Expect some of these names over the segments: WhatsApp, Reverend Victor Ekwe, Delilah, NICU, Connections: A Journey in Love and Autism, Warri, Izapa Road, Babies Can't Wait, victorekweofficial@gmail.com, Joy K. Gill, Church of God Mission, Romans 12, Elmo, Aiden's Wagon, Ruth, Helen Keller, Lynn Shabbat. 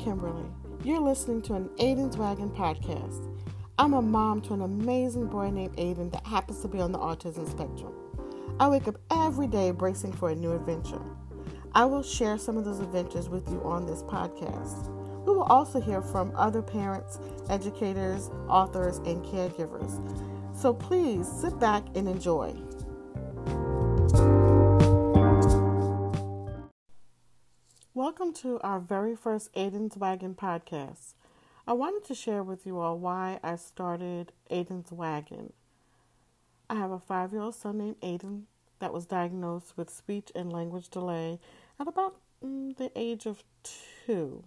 Kimberly. You're listening to an Aiden's Wagon podcast. I'm a mom to an amazing boy named Aiden that happens to be on the autism spectrum. I wake up every day bracing for a new adventure. I will share some of those adventures with you on this podcast. We will also hear from other parents, educators, authors, and caregivers. So please sit back and enjoy. Welcome to our very first Aiden's Wagon podcast. I wanted to share with you all why I started Aiden's Wagon. I have a 5-year-old son named Aiden that was diagnosed with speech and language delay at about the age of 2.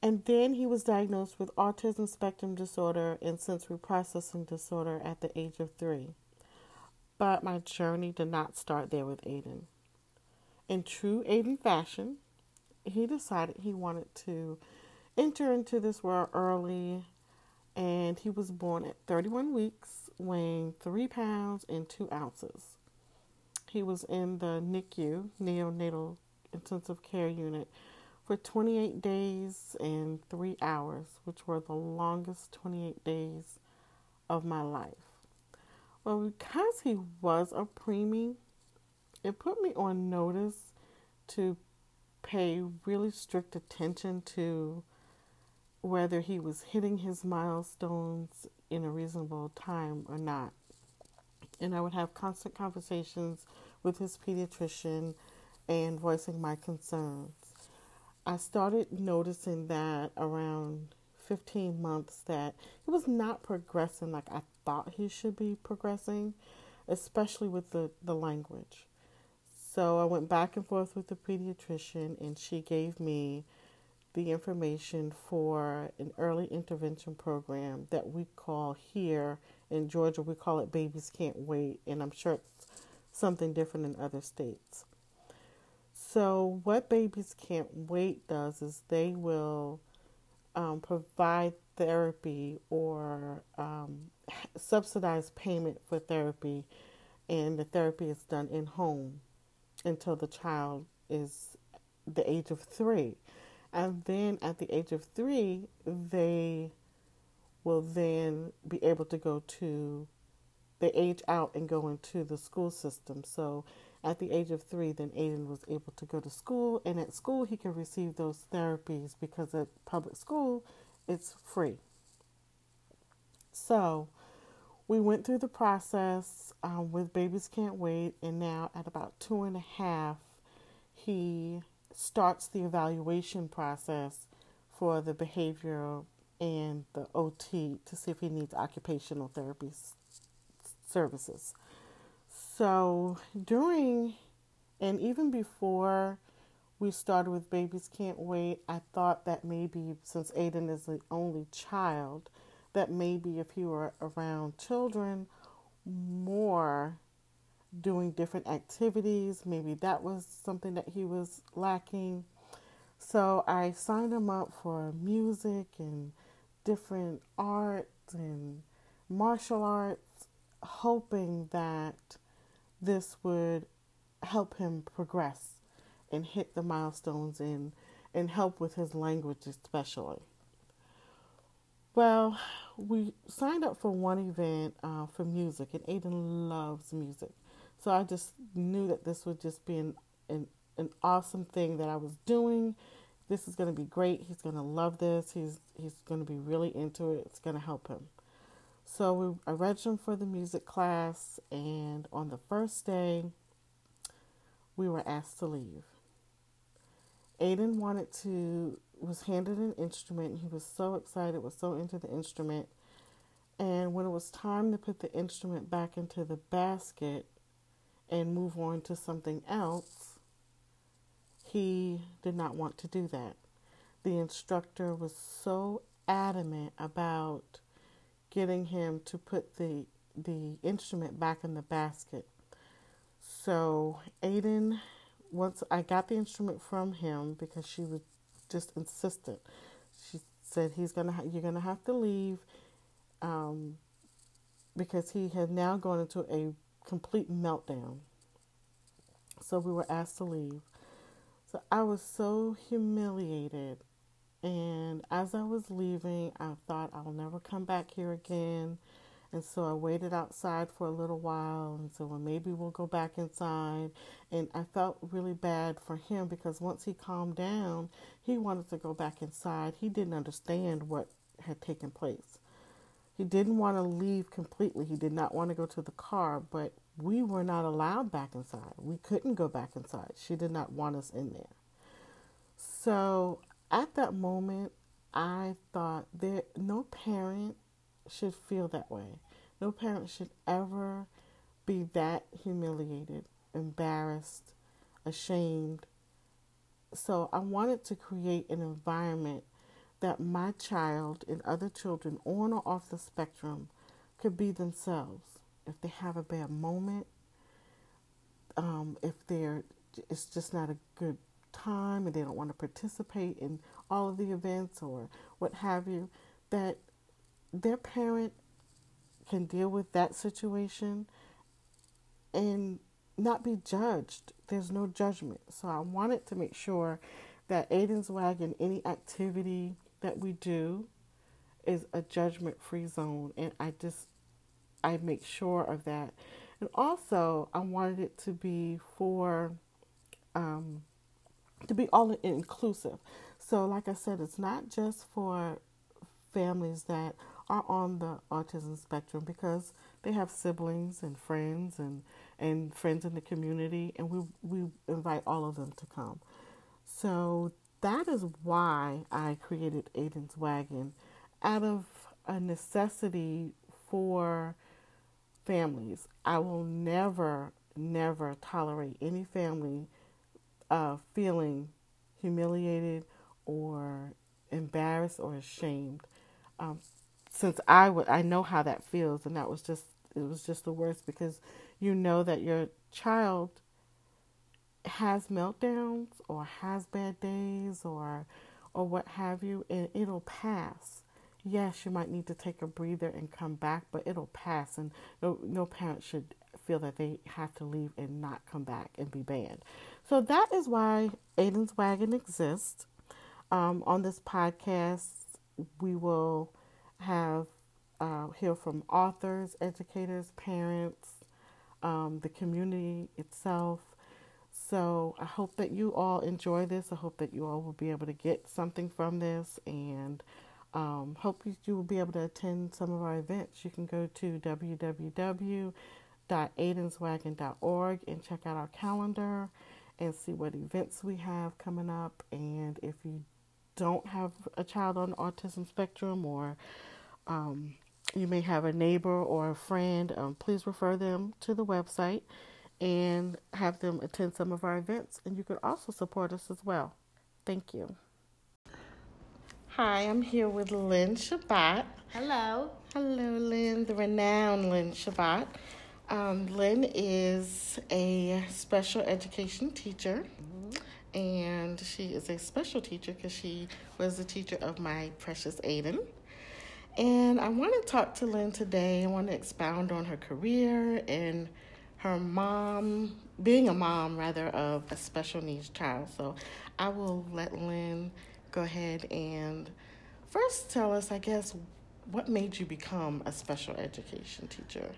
And then he was diagnosed with autism spectrum disorder and sensory processing disorder at the age of 3. But my journey did not start there with Aiden. In true Aiden fashion, he decided he wanted to enter into this world early, and he was born at 31 weeks, weighing 3 pounds and 2 ounces. He was in the NICU, Neonatal Intensive Care Unit, for 28 days and 3 hours, which were the longest 28 days of my life. Well, because he was a preemie, it put me on notice to pay really strict attention to whether he was hitting his milestones in a reasonable time or not. And I would have constant conversations with his pediatrician and voicing my concerns. I started noticing that around 15 months that he was not progressing like I thought he should be progressing, especially with the language. So I went back and forth with the pediatrician, and she gave me the information for an early intervention program that we call here in Georgia, we call it Babies Can't Wait, and I'm sure it's something different in other states. So what Babies Can't Wait does is they will provide therapy or subsidized payment for therapy, and the therapy is done in home until the child is the age of 3. And then at the age of 3, they will then be able to go to, they age out and go into the school system. So at the age of 3, then Aiden was able to go to school. And at school, he can receive those therapies because at public school, it's free. So we went through the process with Babies Can't Wait, and now at about 2.5, he starts the evaluation process for the behavioral and the OT to see if he needs occupational therapy services. So during and even before we started with Babies Can't Wait, I thought that maybe since Aiden is the only child, that maybe if he were around children more, doing different activities, maybe that was something that he was lacking. So I signed him up for music and different arts and martial arts, hoping that this would help him progress and hit the milestones and help with his language especially. Well, we signed up for one event for music, and Aiden loves music. So I just knew that this would just be an awesome thing that I was doing. This is going to be great. He's going to love this. He's going to be really into it. It's going to help him. So I registered him for the music class, and on the first day, we were asked to leave. Aiden was handed an instrument. He was so excited, was so into the instrument. And when it was time to put the instrument back into the basket and move on to something else, he did not want to do that. The instructor was so adamant about getting him to put the instrument back in the basket. So Aiden, once I got the instrument from him because she was just insistent. She said, you're gonna have to leave because he had now gone into a complete meltdown. So we were asked to leave. So I was so humiliated And as I was leaving, I thought I'll never come back here again. And so I waited outside for a little while and said, well, maybe we'll go back inside. And I felt really bad for him because once he calmed down, he wanted to go back inside. He didn't understand what had taken place. He didn't want to leave completely. He did not want to go to the car, but we were not allowed back inside. We couldn't go back inside. She did not want us in there. So at that moment, I thought that no parent should feel that way. No parent should ever be that humiliated, embarrassed, ashamed. So I wanted to create an environment that my child and other children on or off the spectrum could be themselves. If they have a bad moment, if it's just not a good time and they don't want to participate in all of the events or what have you, that their parent can deal with that situation and not be judged. There's no judgment. So I wanted to make sure that Aiden's Wagon, any activity that we do, is a judgment-free zone. And I make sure of that. And also, I wanted it to be to be all-inclusive. So like I said, it's not just for families that are on the autism spectrum because they have siblings and friends in the community, and we invite all of them to come. So that is why I created Aiden's Wagon, out of a necessity for families. I will never tolerate any family feeling humiliated or embarrassed or ashamed. Since I know how that feels, and it was just the worst, because you know that your child has meltdowns or has bad days or what have you, and it'll pass. Yes, you might need to take a breather and come back, but it'll pass, and no parent should feel that they have to leave and not come back and be banned. So that is why Aiden's Wagon exists. On this podcast, we will hear from authors, educators, parents, the community itself. So I hope that you all enjoy this. I hope that you all will be able to get something from this, and hope you will be able to attend some of our events. You can go to www.aidenswagon.org and check out our calendar and see what events we have coming up. And if you don't have a child on the autism spectrum, or you may have a neighbor or a friend, please refer them to the website and have them attend some of our events. And you can also support us as well. Thank you. Hi, I'm here with Lynn Shabbat. Hello. Hello, Lynn, the renowned Lynn Shabbat. Lynn is a special education teacher. Mm-hmm. And she is a special teacher because she was the teacher of my precious Aiden. And I want to talk to Lynn today. I want to expound on her career and her mom, being a mom, rather, of a special needs child. So I will let Lynn go ahead and first tell us, I guess, what made you become a special education teacher?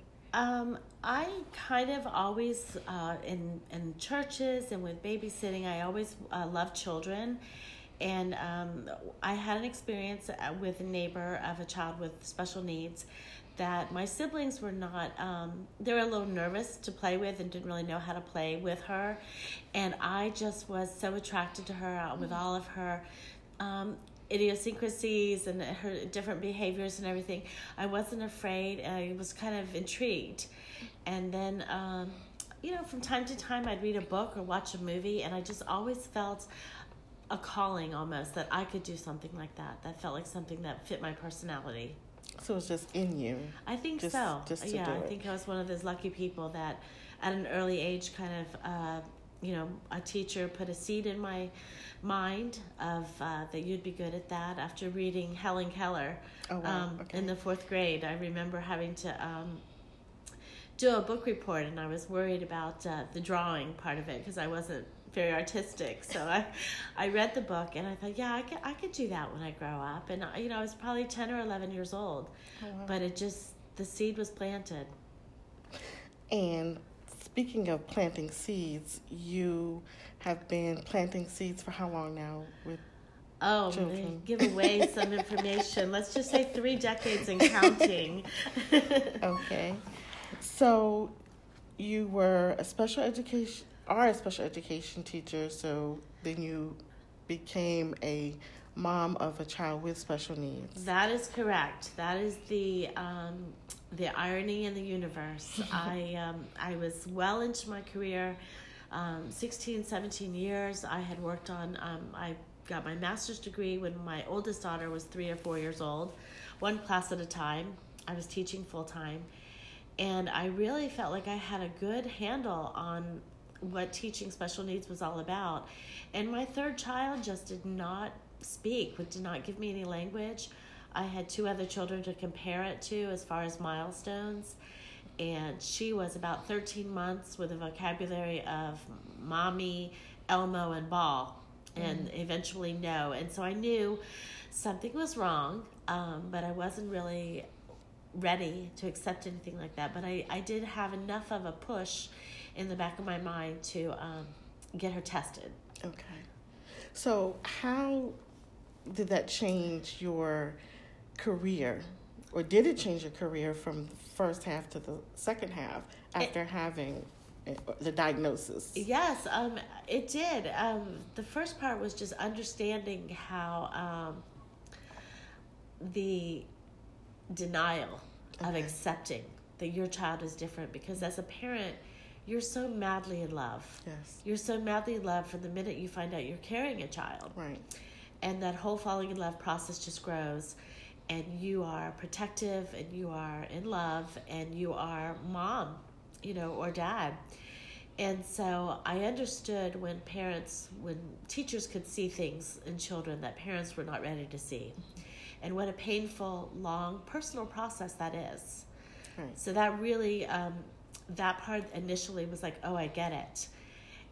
I kind of always, in churches and with babysitting, I always loved children. And I had an experience with a neighbor of a child with special needs that my siblings were not, they were a little nervous to play with and didn't really know how to play with her. And I just was so attracted to her with all of her idiosyncrasies and her different behaviors and everything. I wasn't afraid, and I was kind of intrigued. And then, from time to time, I'd read a book or watch a movie, and I just always felt a calling, almost, that I could do something like that. That felt like something that fit my personality. So it was just in you. I think just, so. Just to do it. I think I was one of those lucky people that at an early age kind of, a teacher put a seed in my mind of that you'd be good at that. After reading Helen Keller in the fourth grade, I remember having to do a book report, and I was worried about the drawing part of it because I wasn't very artistic. So I read the book and I thought, yeah, I could do that when I grow up. And I was probably 10 or 11 years old. Oh, wow. But it just, the seed was planted. And speaking of planting seeds, you have been planting seeds for how long now with children? Give away some information. Let's just say 3 decades and counting. Okay. So you were a special education teacher, so then you became a mom of a child with special needs. That is correct. That is the irony in the universe. I was well into my career, 16, 17 years. I had worked on, I got my master's degree when my oldest daughter was 3 or 4 years old, one class at a time. I was teaching full time. And I really felt like I had a good handle on what teaching special needs was all about. And my third child just did not speak, did not give me any language. I had 2 other children to compare it to as far as milestones. And she was about 13 months with a vocabulary of mommy, Elmo, and ball, and eventually no. And so I knew something was wrong, but I wasn't really ready to accept anything like that. But I did have enough of a push in the back of my mind to get her tested. Okay. So how did that change your career? Or did it change your career from the first half to the second half after having the diagnosis? Yes, it did. The first part was just understanding how the denial of accepting that your child is different, because as a parent, you're so madly in love. Yes. You're so madly in love from the minute you find out you're carrying a child. Right. And that whole falling in love process just grows, and you are protective, and you are in love, and you are mom, or dad. And so I understood when teachers could see things in children that parents were not ready to see. And what a painful, long, personal process that is. Right. So that really, that part initially was like, oh, I get it.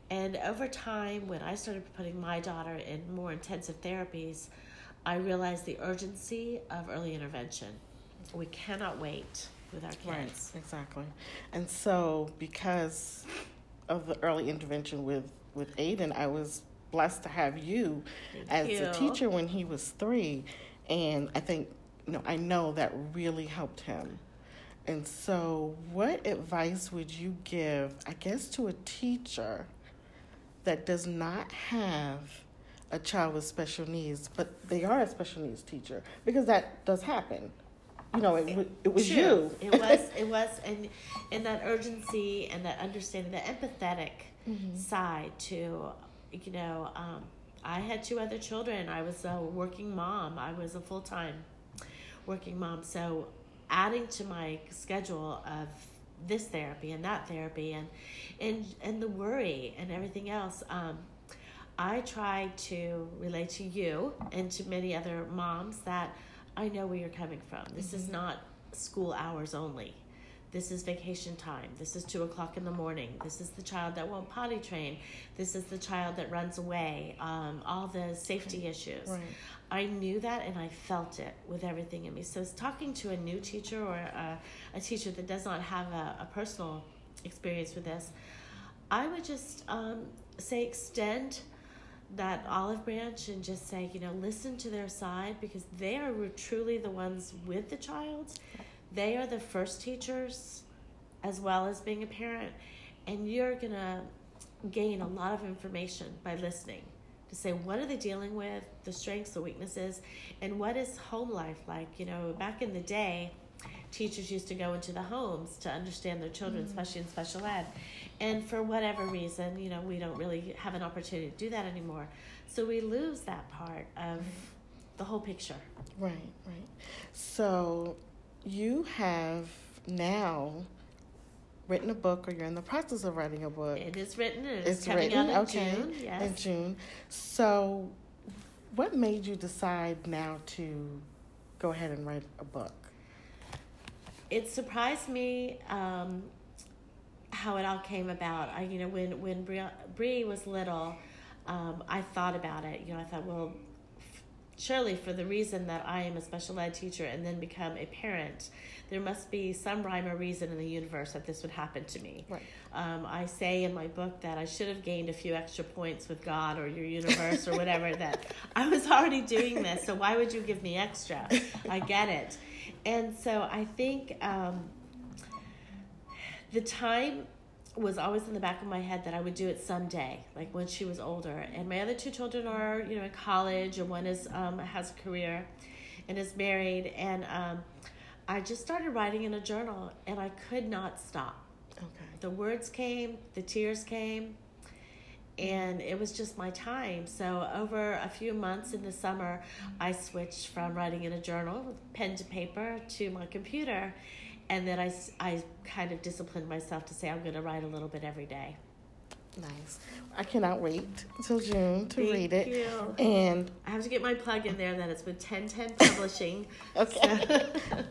And over time, when I started putting my daughter in more intensive therapies, I realized the urgency of early intervention. We cannot wait with our kids. Right, exactly. And so because of the early intervention with Aiden, I was blessed to have you a teacher when he was 3. And I think, I know that really helped him. And so what advice would you give, I guess, to a teacher that does not have a child with special needs, but they are a special needs teacher? Because that does happen. It was true. You. It was, and that urgency and that understanding, the empathetic side to, I had 2 other children. I was a working mom. I was a full-time working mom. So adding to my schedule of this therapy and that therapy and the worry and everything else, I try to relate to you and to many other moms that I know where you're coming from. This is not school hours only. This is vacation time. This is 2:00 in the morning. This is the child that won't potty train. This is the child that runs away. All the safety issues. Right. I knew that, and I felt it with everything in me. So it's talking to a new teacher or a teacher that does not have a personal experience with this, I would just say extend that olive branch and just say, listen to their side, because they are truly the ones with the child. They are the first teachers as well as being a parent, and you're going to gain a lot of information by listening to say, what are they dealing with, the strengths, the weaknesses, and what is home life like? Back in the day, teachers used to go into the homes to understand their children, especially in special ed. And for whatever reason, we don't really have an opportunity to do that anymore. So we lose that part of the whole picture. Right, right. So you have now written a book, or you're in the process of writing a book. It is written. It's coming out in June. Yes. In June. So what made you decide now to go ahead and write a book? It surprised me how it all came about. When Bree was little, I thought about it. I thought, well, surely for the reason that I am a special ed teacher and then become a parent, there must be some rhyme or reason in the universe that this would happen to me. Right. I say in my book that I should have gained a few extra points with God or your universe or whatever, that I was already doing this, so why would you give me extra? I get it. And so I think the time was always in the back of my head that I would do it someday, like when she was older. And my other two children are, in college, and one is has a career and is married. And I just started writing in a journal, and I could not stop. Okay. The words came, the tears came, and it was just my time. So over a few months in the summer, I switched from writing in a journal with pen to paper to my computer. And then I kind of disciplined myself to say I'm going to write a little bit every day. Nice. I cannot wait until June to read it. Thank you. And I have to get my plug in there that it's with 10-10 Publishing. Okay.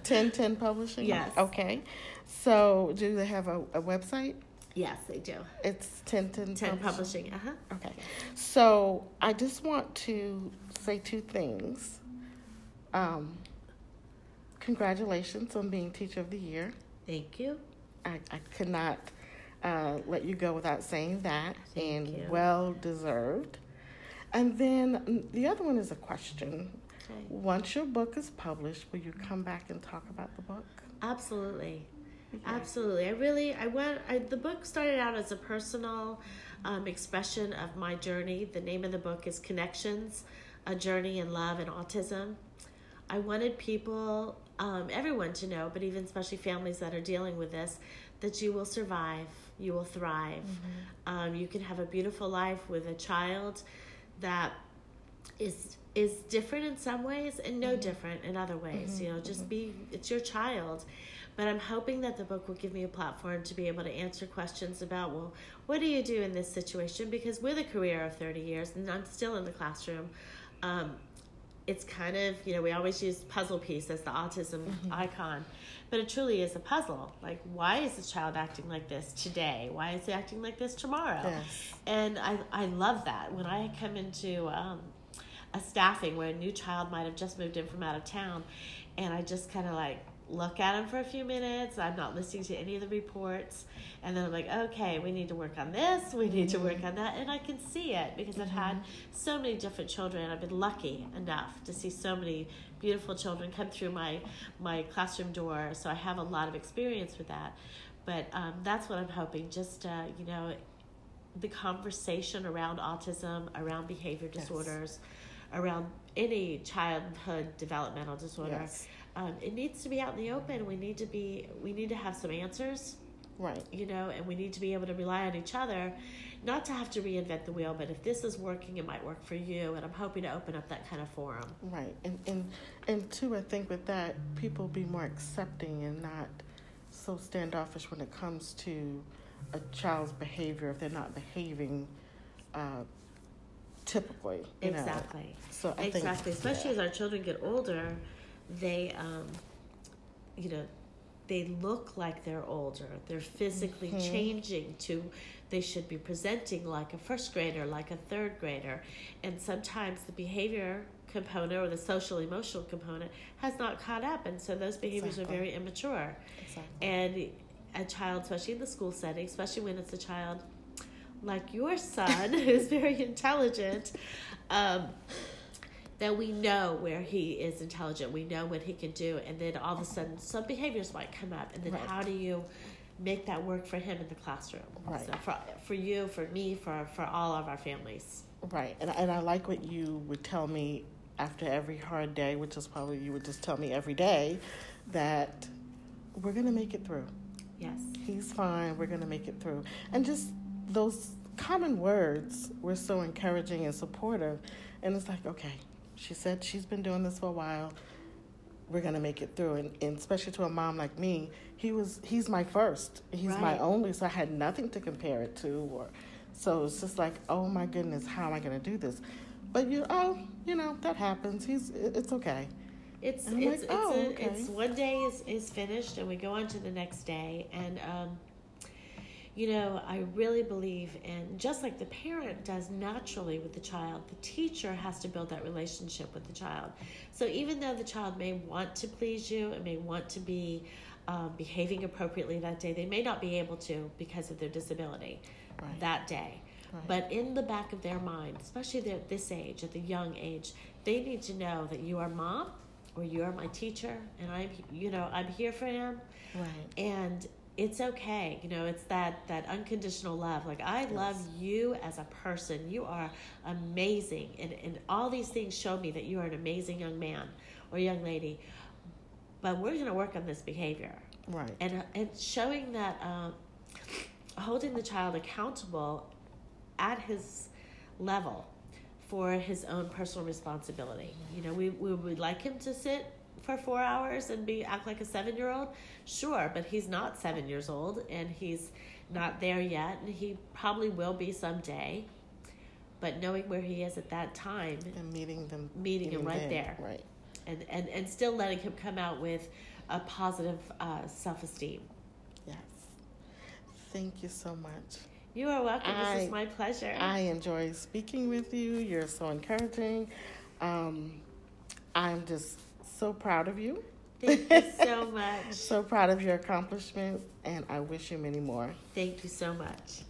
10-10 Publishing? Yes. Okay. So do they have a website? Yes, they do. It's 10-10 Publishing. Uh-huh. Okay. So I just want to say two things. Congratulations on being Teacher of the Year. Thank you. I could not let you go without saying that. Thank you. Well deserved. And then the other one is a question. Okay. Once your book is published, will you come back and talk about the book? Absolutely. Okay. Absolutely. The book started out as a personal expression of my journey. The name of the book is Connections: A Journey in Love and Autism. I wanted people, everyone to know, but even especially families that are dealing with this, that you will survive, you will thrive. Mm-hmm. You can have a beautiful life with a child that is different in some ways and no different in other ways. Mm-hmm. It's your child. But I'm hoping that the book will give me a platform to be able to answer questions about, well, what do you do in this situation? Because with a career of 30 years, and I'm still in the classroom, it's kind of, we always use puzzle piece as the autism icon, but it truly is a puzzle. Like, why is this child acting like this today? Why is he acting like this tomorrow? Yes. And I love that. When I come into a staffing where a new child might have just moved in from out of town, and I just kind of look at him for a few minutes, I'm not listening to any of the reports, and then I'm like, okay, we need to work on this, we need to work on that, and I can see it because I've had so many different children. I've been lucky enough to see so many beautiful children come through my classroom door, so I have a lot of experience with that. But that's what I'm hoping, just the conversation around autism, around behavior disorders, around any childhood developmental disorder. Yes. It needs to be out in the open. We need to have some answers, right? And we need to be able to rely on each other, not to have to reinvent the wheel. But if this is working, it might work for you. And I'm hoping to open up that kind of forum. Right, and too, I think with that, people be more accepting and not so standoffish when it comes to a child's behavior if they're not behaving typically. Exactly. So I think especially as our children get older. They, they look like they're older. They're physically changing they should be presenting like a first grader, like a third grader. And sometimes the behavior component or the social emotional component has not caught up. And so those behaviors are very immature. Exactly. And a child, especially in the school setting, especially when it's a child like your son who's very intelligent, that we know where he is intelligent, we know what he can do, and then all of a sudden some behaviors might come up, and then how do you make that work for him in the classroom? Right. So for you, for me, for all of our families. Right, and I like what you would tell me after every hard day, which is probably you would just tell me every day, that we're going to make it through. Yes. He's fine, we're going to make it through. And just those common words were so encouraging and supportive, and it's like, okay, she said she's been doing this for a while. We're going to make it through. And especially to a mom like me, he's my first. He's my only, so I had nothing to compare it to. So it's just like, oh, my goodness, how am I going to do this? But, that happens. It's okay. It's one day is finished, and we go on to the next day. And you know, I really believe in, just like the parent does naturally with the child, the teacher has to build that relationship with the child. So even though the child may want to please you and may want to be behaving appropriately that day, they may not be able to because of their disability right. that day. Right. But in the back of their mind, especially at this age, at the young age, they need to know that you are mom or you are my teacher and I'm here for him. Right. And it's okay. You know, it's that unconditional love. Like, I yes. love you as a person. You are amazing. And all these things show me that you are an amazing young man or young lady. But we're going to work on this behavior. Right. And showing that, holding the child accountable at his level for his own personal responsibility. You know, we would like him to sit for 4 hours and act like a 7-year-old, sure, but he's not 7 years old and he's not there yet, and he probably will be someday. But knowing where he is at that time and meeting him right there, right, and still letting him come out with a positive self-esteem. Yes, thank you so much. You are welcome. This is my pleasure. I enjoy speaking with you. You're so encouraging. I'm just so proud of you. Thank you so much. So proud of your accomplishments, and I wish you many more. Thank you so much.